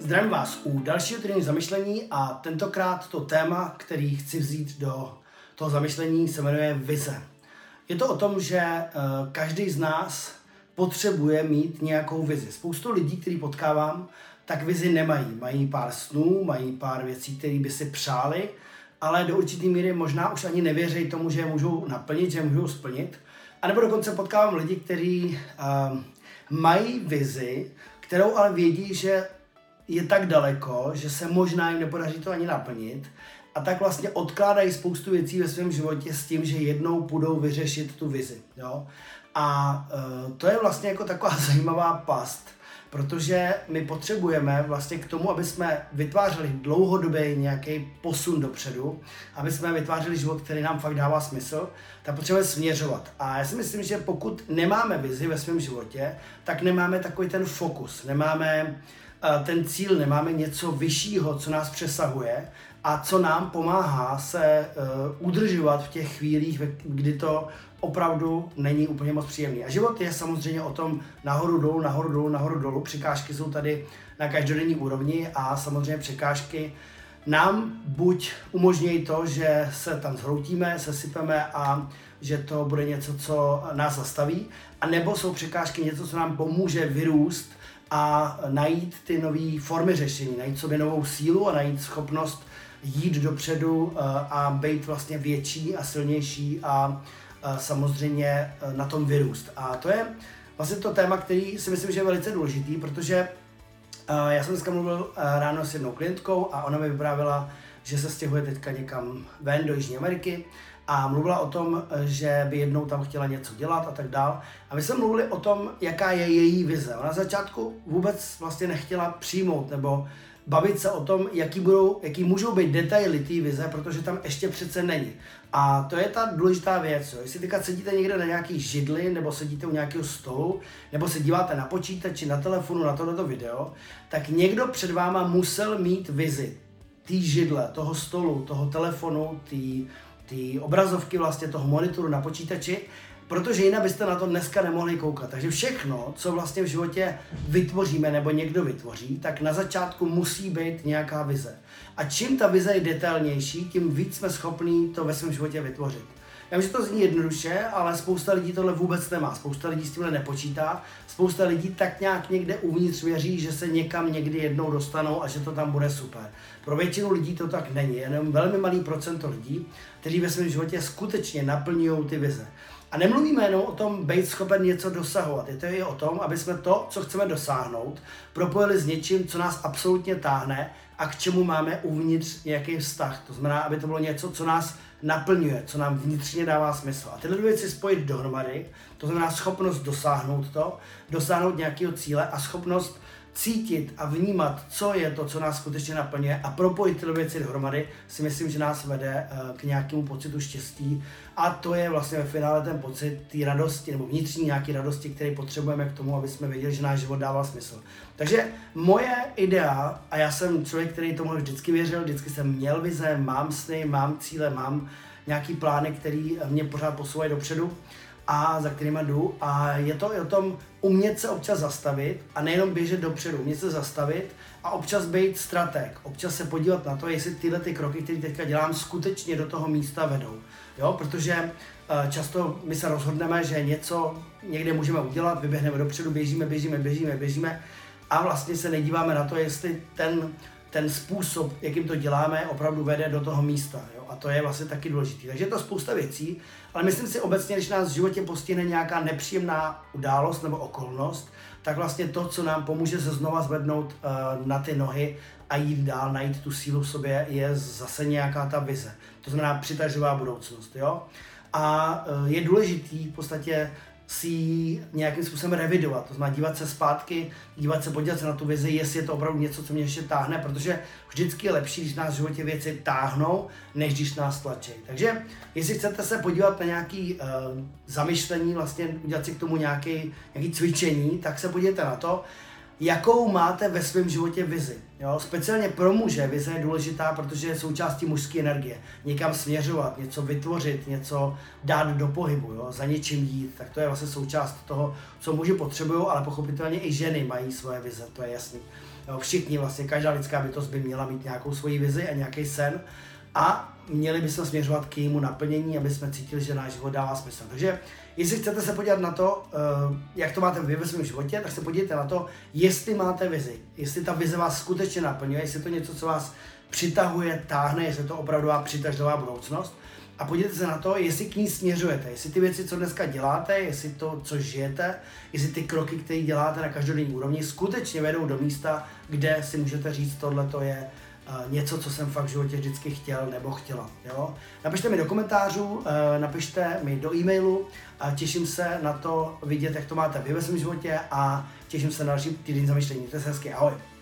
Zdravím vás u dalšího týdenního zamyšlení a tentokrát to téma, který chci vzít do toho zamyšlení, se jmenuje vize. Je to o tom, že každý z nás potřebuje mít nějakou vizi. Spoustu lidí, který potkávám, tak vizi nemají. Mají pár snů, mají pár věcí, které by si přáli, ale do určité míry možná už ani nevěří tomu, že je můžou naplnit, že je můžou splnit. A nebo dokonce potkávám lidi, kteří mají vizi, kterou ale vědí, že je tak daleko, že se možná jim nepodaří to ani naplnit a tak vlastně odkládají spoustu věcí ve svém životě s tím, že jednou budou vyřešit tu vizi. Jo? A to je vlastně jako taková zajímavá past, protože my potřebujeme vlastně k tomu, aby jsme vytvářeli dlouhodobě nějaký posun dopředu, aby jsme vytvářeli život, který nám fakt dává smysl, tak potřebujeme směřovat. A já si myslím, že pokud nemáme vizi ve svém životě, tak nemáme takový ten fokus, nemáme ten cíl, nemáme něco vyššího, co nás přesahuje a co nám pomáhá se udržovat v těch chvílích, kdy to opravdu není úplně moc příjemný. A život je samozřejmě o tom nahoru dolů. Překážky jsou tady na každodenní úrovni a samozřejmě překážky nám buď umožňují to, že se tam zhroutíme, sesypeme a že to bude něco, co nás zastaví, anebo jsou překážky něco, co nám pomůže vyrůst a najít ty nové formy řešení, najít sobě novou sílu a najít schopnost jít dopředu a být vlastně větší a silnější a samozřejmě na tom vyrůst. A to je vlastně to téma, který si myslím, že je velice důležitý, protože já jsem dneska mluvil ráno s jednou klientkou a ona mi vyprávěla, že se stěhuje teďka někam ven do Jižní Ameriky a mluvila o tom, že by jednou tam chtěla něco dělat a tak dál. A my jsme mluvili o tom, jaká je její vize. Ona na začátku vůbec vlastně nechtěla přijmout nebo bavit se o tom, jaký můžou být detaily té vize, protože tam ještě přece není. A to je ta důležitá věc. Jo. Jestli teďka sedíte někde na nějaký židli, nebo sedíte u nějakého stolu, nebo se díváte na počítači, na telefonu, na tohleto video, tak někdo před váma musel mít vizi té židle, toho stolu, toho telefonu, té obrazovky vlastně, toho monitoru na počítači, protože jinak byste na to dneska nemohli koukat. Takže všechno, co vlastně v životě vytvoříme nebo někdo vytvoří, tak na začátku musí být nějaká vize. A čím ta vize je detailnější, tím víc jsme schopní to ve svém životě vytvořit. Já vím, že to zní jednoduše, ale spousta lidí tohle vůbec nemá, spousta lidí s tímhle nepočítá, spousta lidí tak nějak někde uvnitř věří, že se někam někdy jednou dostanou a že to tam bude super. Pro většinu lidí to tak není, jenom velmi malý procento lidí, kteří ve svém životě skutečně naplňují ty vize. A nemluvíme jenom o tom být schopen něco dosahovat, je to i o tom, aby jsme to, co chceme dosáhnout, propojili s něčím, co nás absolutně táhne a k čemu máme uvnitř nějaký vztah. To znamená, aby to bylo něco, co nás naplňuje, co nám vnitřně dává smysl. A tyhle dvě věci spojit dohromady, to znamená schopnost dosáhnout to, dosáhnout nějakého cíle a schopnost cítit a vnímat, co je to, co nás skutečně naplňuje a propojit tyhle věci dohromady, si myslím, že nás vede k nějakému pocitu štěstí a to je vlastně ve finále ten pocit té radosti nebo vnitřní nějaké radosti, který potřebujeme k tomu, aby jsme věděli, že náš život dává smysl. Takže moje idea, a já jsem člověk, který tomu vždycky věřil, vždycky jsem měl vize, mám sny, mám cíle, mám nějaký plány, které mě pořád posouvají dopředu, a za kterýma jdu a je to i o tom umět se občas zastavit a nejenom běžet dopředu, umět se zastavit a občas být strateg, občas se podívat na to, jestli tyhle ty kroky, které teďka dělám, skutečně do toho místa vedou. Jo? Protože často my se rozhodneme, že něco někde můžeme udělat, vyběhneme dopředu, běžíme a vlastně se nedíváme na to, jestli ten způsob, jakým to děláme, opravdu vede do toho místa. Jo? A to je vlastně taky důležité. Takže je to spousta věcí, ale myslím si obecně, když nás v životě postihne nějaká nepříjemná událost nebo okolnost, tak vlastně to, co nám pomůže se znova zvednout na ty nohy a jít dál, najít tu sílu v sobě, je zase nějaká ta vize. To znamená přitažlivá budoucnost. Jo? A je důležitý v podstatě si ji nějakým způsobem revidovat, to znamená dívat se zpátky, podívat se na tu vizi, jestli je to opravdu něco, co mě ještě táhne, protože vždycky je lepší, když nás v životě věci táhnou, než když nás tlačí. Takže jestli chcete se podívat na nějaké zamyšlení, vlastně udělat si k tomu nějaké cvičení, tak se podívejte na to, jakou máte ve svém životě vizi. Jo? Speciálně pro muže vize je důležitá, protože je součástí mužské energie. Někam směřovat, něco vytvořit, něco dát do pohybu, jo? Za něčím jít, tak to je vlastně součást toho, co muži potřebují, ale pochopitelně i ženy mají svoje vize, to je jasný. Jo? Všichni vlastně, každá lidská bytost by měla mít nějakou svoji vizi a nějaký sen a měli bychom směřovat k jejímu naplnění, aby jsme cítili, že náš život dává smysl. Takže jestli chcete se podívat na to, jak to máte vy ve svém životě, tak se podívejte na to, jestli máte vizi, jestli ta vize vás skutečně naplňuje, jestli je to něco, co vás přitahuje, táhne, jestli je to opravdová přitažlivá budoucnost. A podívejte se na to, jestli k ní směřujete, jestli ty věci, co dneska děláte, jestli to, co žijete, jestli ty kroky, které děláte na každodenní úrovni, skutečně vedou do místa, kde si můžete říct, tohle to je něco, co jsem fakt v životě vždycky chtěl nebo chtěla. Jo? Napište mi do komentářů, napište mi do e-mailu a těším se na to vidět, jak to máte vy ve svém životě a těším se na další týdenní zamyšlení. Mějte se hezky, ahoj!